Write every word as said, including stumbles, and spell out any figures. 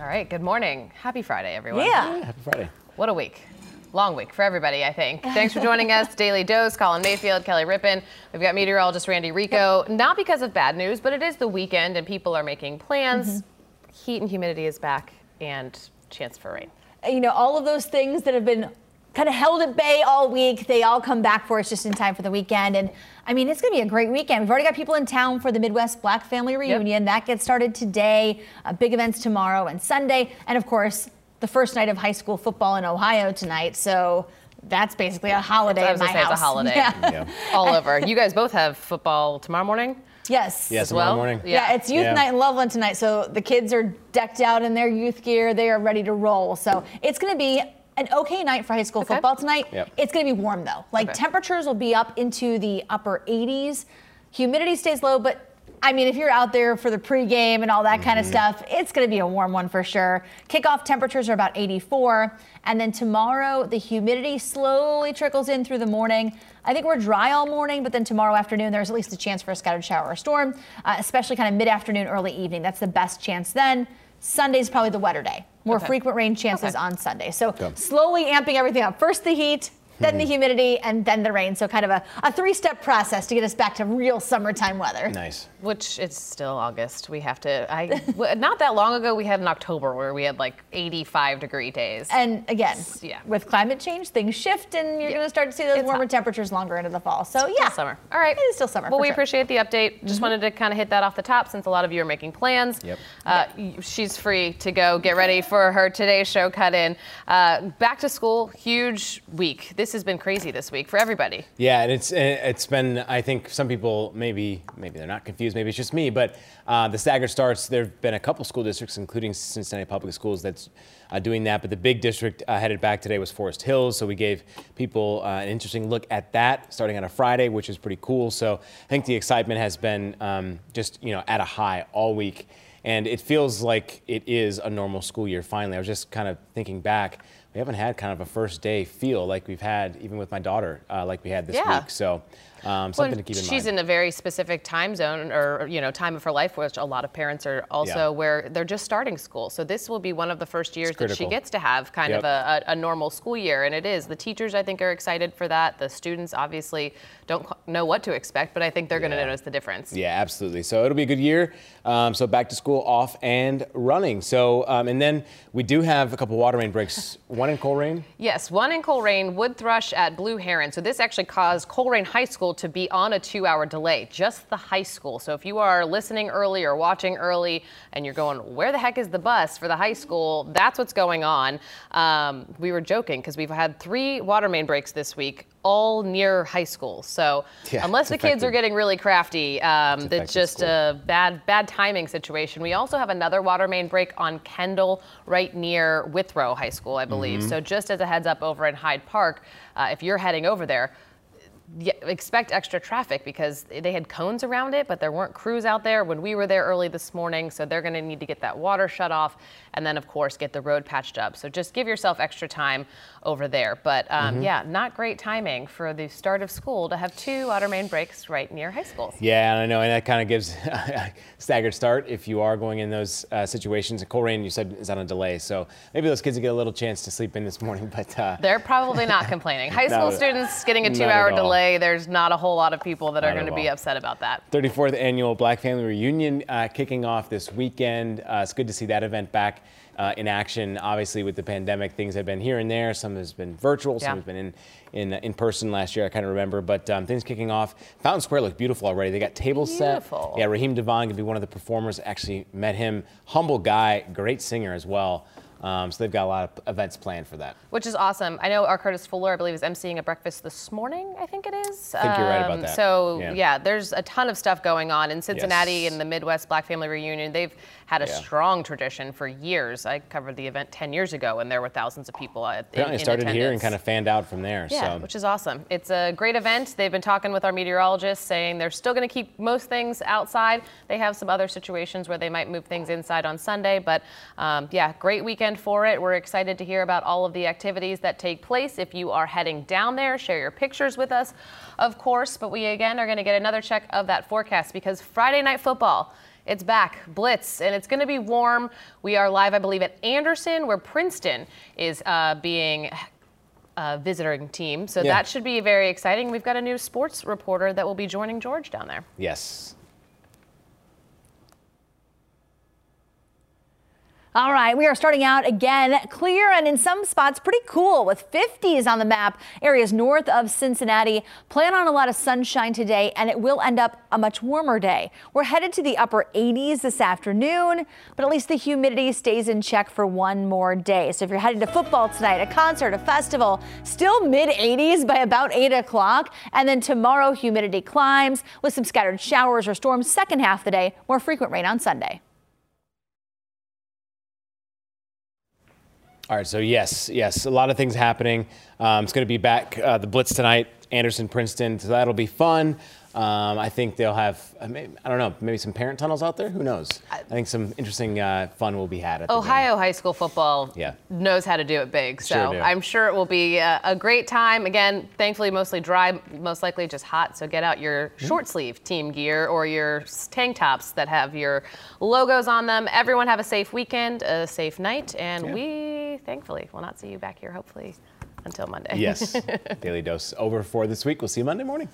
All right, good morning. Happy Friday, everyone. Yeah. yeah happy Friday. What a week. Long week for everybody, I think. Thanks for joining us. Daily Dose, Colin Mayfield, Kelly Rippon. We've got meteorologist Randy Rico. Not because of bad news, but it is the weekend and people are making plans. Mm-hmm. Heat and humidity is back and chance for rain. You know, all of those things that have been kind of held at bay all week, they all come back for us just in time for the weekend. And I mean, it's going to be a great weekend. We've already got people in town for the Midwest Black Family Reunion. Yep. That gets started today. Uh, big events tomorrow and Sunday. And of course, the first night of high school football in Ohio tonight. So that's basically a holiday I was in my say house. It's a holiday. Yeah. Yeah. All over. You guys both have football tomorrow morning? Yes. Yeah, tomorrow well. morning. Yeah, yeah it's youth yeah. night in Loveland tonight. So the kids are decked out in their youth gear. They are ready to roll. So it's going to be an okay night for high school okay. football tonight. Yep. It's going to be warm, though. Like, okay. temperatures will be up into the upper eighties. Humidity stays low, but I mean, if you're out there for the pregame and all that mm-hmm. kind of stuff, it's going to be a warm one for sure. Kickoff temperatures are about eighty-four. And then tomorrow, the humidity slowly trickles in through the morning. I think we're dry all morning, but then tomorrow afternoon, there's at least a chance for a scattered shower or storm, uh, especially kind of mid-afternoon, early evening. That's the best chance then. Sunday's probably the wetter day. More okay. frequent rain chances okay. on Sunday. So Dumb. slowly amping everything up. First the heat, then the humidity, and then the rain. So kind of a, a three-step process to get us back to real summertime weather. Nice. Which it's still August. We have to, I, not that long ago, we had in October where we had like eighty-five degree days. And again, yeah. with climate change, things shift and you're yeah. going to start to see those it's warmer hot. temperatures longer into the fall. So yeah. It's summer. All right. It is still summer. Well, we sure. appreciate the update. Just mm-hmm. wanted to kind of hit that off the top since a lot of you are making plans. Yep. Uh, yep. She's free to go get ready for her Today Show cut in. Uh, back to school, huge week. This This has been crazy this week for everybody. Yeah, and it's it's been, I think some people maybe maybe they're not confused, maybe it's just me, but uh, the staggered starts. There have been a couple school districts, including Cincinnati Public Schools, that's uh, doing that. But the big district uh, headed back today was Forest Hills, so we gave people uh, an interesting look at that starting on a Friday, which is pretty cool. So I think the excitement has been um, just you know at a high all week, and it feels like it is a normal school year finally. I was just kind of thinking back. We haven't had kind of a first day feel like we've had, even with my daughter, uh, like we had this yeah. week. So um, something well, to keep in she's mind. She's in a very specific time zone or, you know, time of her life, which a lot of parents are also yeah. where they're just starting school. So this will be one of the first years that she gets to have kind yep. of a, a, a normal school year. And it is. The teachers, I think, are excited for that. The students obviously don't know what to expect, but I think they're yeah. going to notice the difference. Yeah, absolutely. So it'll be a good year. Um, so back to school off and running. So um, and then we do have a couple water main breaks. One in Colerain? Yes, one in Colerain, Wood Thrush at Blue Heron. So this actually caused Colerain High School to be on a two hour delay, just the high school. So if you are listening early or watching early and you're going, where the heck is the bus for the high school? That's what's going on. Um, we were joking because we've had three water main breaks this week, all near high school. So yeah, unless the effective. kids are getting really crafty, um, it's that's just school. a bad, bad timing situation. We also have another water main break on Kendall right near Withrow High School, I believe. Mm-hmm. So just as a heads up over in Hyde Park, uh, if you're heading over there, yeah, expect extra traffic because they had cones around it, but there weren't crews out there when we were there early this morning. So they're going to need to get that water shut off and then, of course, get the road patched up. So just give yourself extra time over there. But um, mm-hmm. yeah, not great timing for the start of school to have two water main breaks right near high schools. Yeah, I know. And that kind of gives a staggered start if you are going in those uh, situations. Colerain, you said, is on a delay. So maybe those kids will get a little chance to sleep in this morning. But uh... they're probably not complaining. High school no, students getting a two hour delay. There's not a whole lot of people that not are going to be upset about that. thirty-fourth Annual Black Family Reunion uh, kicking off this weekend. Uh, it's good to see that event back uh, in action. Obviously, with the pandemic, things have been here and there. Some has been virtual, yeah. some has been in, in, in person last year, I kind of remember. But um, things kicking off. Fountain Square looked beautiful already. They got tables beautiful. set. Yeah, Raheem Devon could be one of the performers. Actually met him. Humble guy, great singer as well. Um, so they've got a lot of events planned for that. Which is awesome. I know our Curtis Fuller, I believe, is emceeing a breakfast this morning, I think it is. I think um, you're right about that. So, yeah. yeah, there's a ton of stuff going on in Cincinnati yes. and the Midwest Black Family Reunion. They've had a yeah. strong tradition for years. I covered the event ten years ago, and there were thousands of people in, Apparently in started attendance. here and kind of fanned out from there. Yeah, so. which is awesome. It's a great event. They've been talking with our meteorologists, saying they're still going to keep most things outside. They have some other situations where they might move things inside on Sunday. But, um, yeah, great weekend for it. We're excited to hear about all of the activities that take place. If you are heading down there, share your pictures with us, of course. But we, again, are going to get another check of that forecast because Friday night football It's back, Blitz, and it's going to be warm. We are live, I believe, at Anderson, where Princeton is uh, being a visiting team. So yeah. That should be very exciting. We've got a new sports reporter that will be joining George down there. Yes. All right, we are starting out again clear and in some spots pretty cool with fifties on the map. Areas north of Cincinnati plan on a lot of sunshine today, and it will end up a much warmer day. We're headed to the upper eighties this afternoon, but at least the humidity stays in check for one more day. So if you're headed to football tonight, a concert, a festival, still mid eighties by about eight o'clock. And then tomorrow, humidity climbs with some scattered showers or storms. Second half of the day, more frequent rain on Sunday. All right, so yes, yes, a lot of things happening. Um, it's going to be back, uh, the Blitz tonight, Anderson, Princeton, so that'll be fun. Um, I think they'll have, I, mean, I don't know, maybe some parent tunnels out there? Who knows? I think some interesting uh, fun will be had at the Ohio game. High school football yeah. knows how to do it big, so sure do. I'm sure it will be a, a great time. Again, thankfully mostly dry, most likely just hot, so get out your mm-hmm. short sleeve team gear or your tank tops that have your logos on them. Everyone have a safe weekend, a safe night, and yeah. we... thankfully, we'll not see you back here, hopefully, until Monday. Yes. Daily Dose over for this week. We'll see you Monday morning.